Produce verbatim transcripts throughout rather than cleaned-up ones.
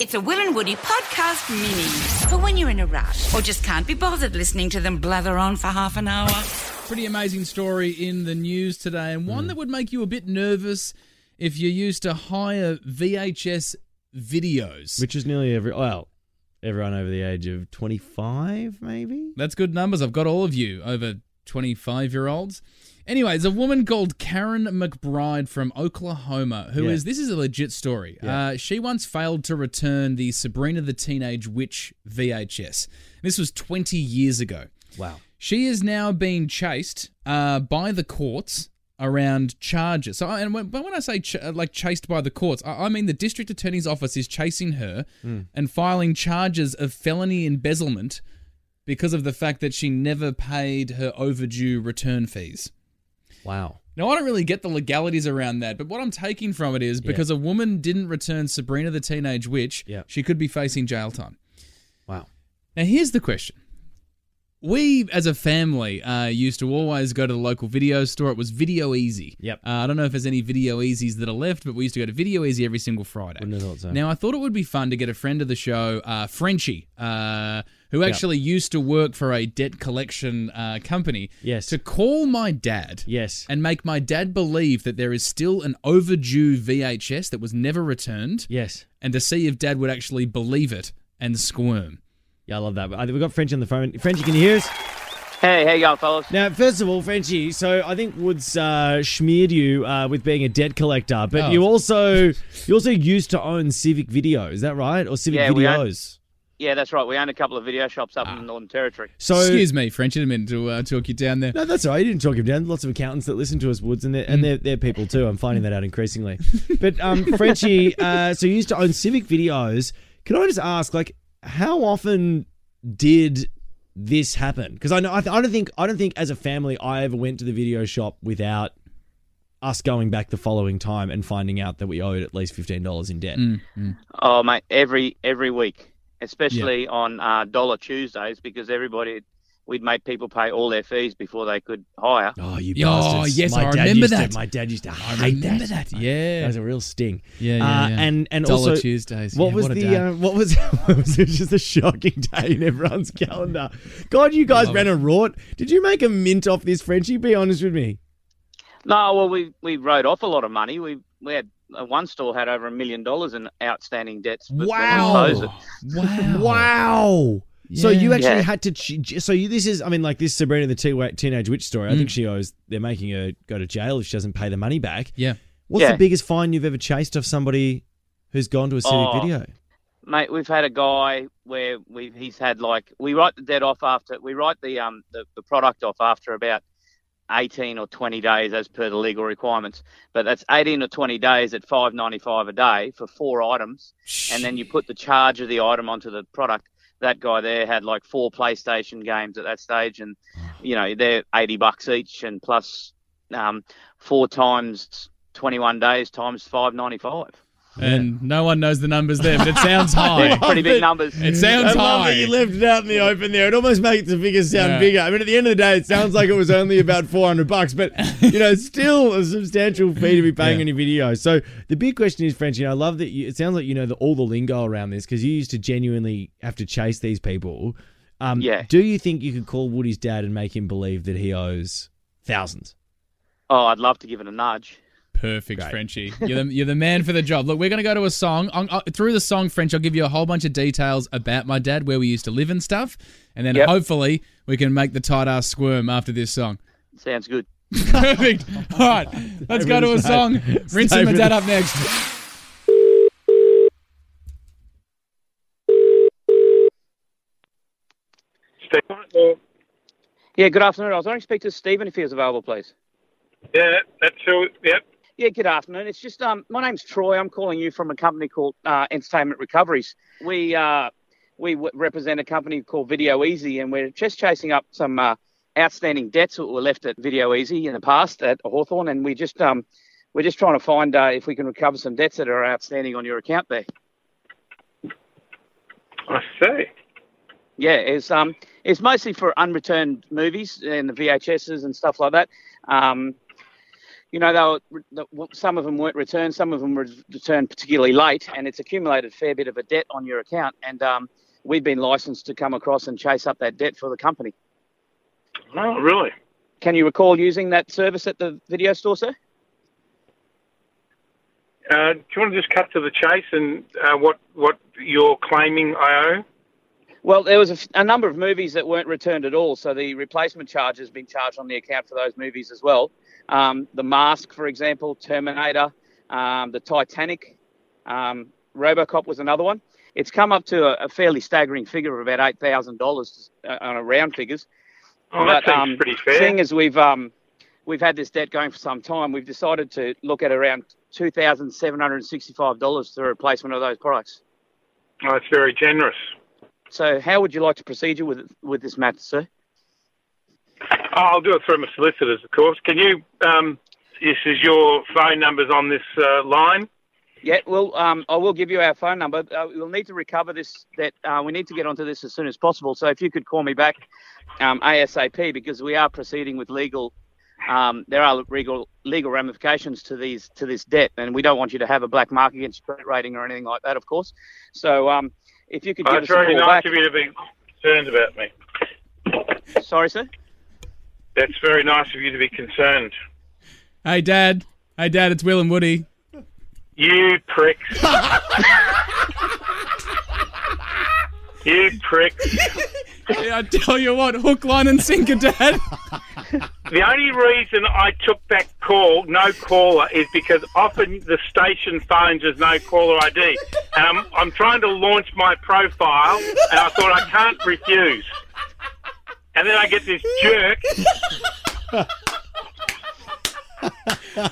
It's a Will and Woody podcast mini for when you're in a rush or just can't be bothered listening to them blather on for half an hour. Pretty amazing story in the news today, and one mm. that would make you a bit nervous if you're used to higher V H S videos. Which is nearly every... well, everyone over the age of twenty-five, maybe? That's good numbers. I've got all of you over twenty-five-year-olds. Anyways, a woman called Karen McBride from Oklahoma, who yeah. is... this is a legit story. Yeah. Uh, she once failed to return the Sabrina the Teenage Witch V H S. This was twenty years ago. Wow. She is now being chased uh, by the courts around charges. So, and when, but when I say ch- like chased by the courts, I, I mean the district attorney's office is chasing her mm. and filing charges of felony embezzlement because of the fact that she never paid her overdue return fees. Wow. Now, I don't really get the legalities around that, but what I'm taking from it is because yeah. a woman didn't return Sabrina the Teenage Witch, yeah. she could be facing jail time. Wow. Now, here's the question. We, as a family, uh, used to always go to the local video store. It was Video Easy. Yep. Uh, I don't know if there's any Video Easies that are left, but we used to go to Video Easy every single Friday. Wouldn't have thought so. Now, I thought it would be fun to get a friend of the show, uh, Frenchy, uh, who actually yep. used to work for a debt collection uh, company, yes. to call my dad yes. and make my dad believe that there is still an overdue V H S that was never returned yes. and to see if dad would actually believe it and squirm. Yeah, I love that. I think we've got Frenchy on the phone. Frenchy, can you hear us? Hey, how you going, fellas? Now, first of all, Frenchy, so I think Woods uh, smeared you uh, with being a debt collector, but oh. you also you also used to own Civic Video, is that right? Or Civic yeah, Videos? Own, yeah, that's right. We own a couple of video shops up ah. in Northern Territory. So, excuse me, Frenchy, I didn't mean to uh, talk you down there. No, that's all right. You didn't talk him down. Lots of accountants that listen to us, Woods, and they're, mm. and they're, they're people too. I'm finding that out increasingly. But, um, Frenchy, uh, so you used to own Civic Videos. Can I just ask, like, how often did this happen? Because I know I, th- I don't think I don't think as a family I ever went to the video shop without us going back the following time and finding out that we owed at least fifteen dollars in debt. Mm-hmm. Oh mate, every every week, especially yeah. on uh, Dollar Tuesdays, because everybody we'd make people pay all their fees before they could hire. Oh, you bastards! Oh, yes, my I dad remember used that. To, my dad used to hate I remember that. that. Yeah, that was a real sting. Yeah, yeah, yeah. Uh, and and Dollar also Tuesdays. What yeah, was what the? Uh, what was? It was just a shocking day in everyone's calendar. God, you guys ran it. a rort. Did you make a mint off this, Frenchy? Be honest with me. No, well, we we wrote off a lot of money. We we had. One store had over a million dollars in outstanding debts. Wow! Wow! Wow! Yeah. So you actually yeah. had to. So you, this is, I mean, like this Sabrina the T- Teenage Witch story. I mm. think she owes. They're making her go to jail if she doesn't pay the money back. Yeah. What's yeah. the biggest fine you've ever chased off somebody who's gone to a Civic oh, video? Mate, we've had a guy where we he's had like we write the debt off after we write the um the, the product off after about eighteen or twenty days as per the legal requirements. But that's eighteen or twenty days at five ninety five a day for four items, Jeez. And then you put the charge of the item onto the product. That guy there had like four PlayStation games at that stage, and you know they're eighty bucks each, and plus um, four times twenty-one days times five ninety-five. And yeah. no one knows the numbers there, but it sounds high. Pretty big numbers. It sounds I high. I love that you left it out in the open there. It almost makes the figures sound yeah. bigger. I mean, at the end of the day, it sounds like it was only about four hundred bucks, but you know, still a substantial fee to be paying yeah. on your video. So the big question is, Frenchy, I love that you, it sounds like you know the, all the lingo around this because you used to genuinely have to chase these people. Um, yeah. Do you think you could call Woody's dad and make him believe that he owes thousands? Oh, I'd love to give it a nudge. Perfect, Great. Frenchy. You're the, you're the man for the job. Look, we're going to go to a song. I'm, uh, through the song, Frenchy, I'll give you a whole bunch of details about my dad, where we used to live and stuff, and then yep. hopefully we can make the tight-ass squirm after this song. Sounds good. Perfect. All right, let's go to a song. Rinsing my dad up next. Yeah, good afternoon. I was going to speak to Stephen if he was available, please. Yeah, that's who, yep. Yeah, good afternoon. It's just, um, my name's Troy. I'm calling you from a company called uh, Entertainment Recoveries. We uh, we w- represent a company called Video Easy, and we're just chasing up some uh, outstanding debts that were left at Video Easy in the past at Hawthorne, and we just, um, we're just trying to find uh, if we can recover some debts that are outstanding on your account there. I see. Yeah, it's, um, it's mostly for unreturned movies and the V H Ses and stuff like that. Um you know, they were, some of them weren't returned, some of them were returned particularly late, and it's accumulated a fair bit of a debt on your account. And um, we've been licensed to come across and chase up that debt for the company. Oh, really? Can you recall using that service at the video store, sir? Uh, do you want to just cut to the chase and uh, what what you're claiming I owe? Well, there was a, f a number of movies that weren't returned at all, so the replacement charge has been charged on the account for those movies as well. Um, the Mask, for example, Terminator, um, the Titanic, um, Robocop was another one. It's come up to a, a fairly staggering figure of about eight thousand dollars on a round figures. Oh, that but, seems um, pretty fair. The thing is, we've um, we've had this debt going for some time. We've decided to look at around two thousand seven hundred sixty-five dollars for the replacement of those products. Oh, that's very generous. So how would you like to proceed with, with this matter, sir? I'll do it through my solicitors, of course. Can you, um, this is your phone numbers on this uh, line? Yeah, well, um, I will give you our phone number. Uh, we'll need to recover this, that uh, we need to get onto this as soon as possible. So if you could call me back um, ASAP, because we are proceeding with legal Um, there are legal, legal ramifications to these to this debt, and we don't want you to have a black mark against your credit rating or anything like that, of course. So um, if you could give oh, us a call back. It's very nice of you to be concerned about me. Sorry, sir? That's very nice of you to be concerned. Hey, Dad. Hey, Dad, it's Will and Woody. You pricks. You pricks. Yeah, I tell you what, hook, line and sinker, Dad. The only reason I took that call, no caller, is because often the station phones as no caller I D. And I'm, I'm trying to launch my profile, and I thought I can't refuse. And then I get this jerk.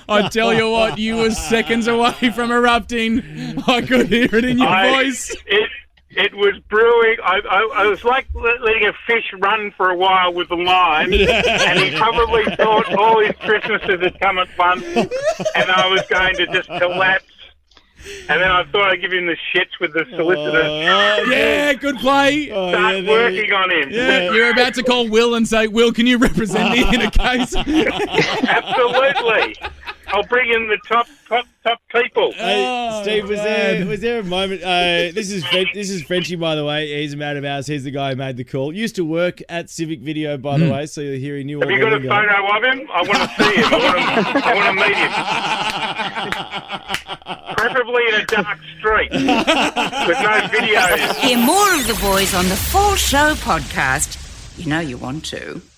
I tell you what, you were seconds away from erupting. I could hear it in your I, voice. It, It was brewing. I, I, I was like letting a fish run for a while with the line, and he probably thought all his Christmases had come at once, and I was going to just collapse. And then I thought I'd give him the shits with the solicitor. Oh, yeah, good play. Oh, Start yeah, working on him. Yeah, you're about to call Will and say, Will, can you represent me in a case? Absolutely. I'll bring in the top, top, top people. Hey, Steve, was there, was there a moment? Uh, this is this is Frenchy, by the way. He's a mate of ours. He's the guy who made the call. Used to work at Civic Video, by the mm. way. So you're here, he knew. Have you got a photo of him? I want to see him. I want to, I want to meet him. Preferably in a dark street with no video. Hear more of the boys on the Full Show podcast. You know you want to.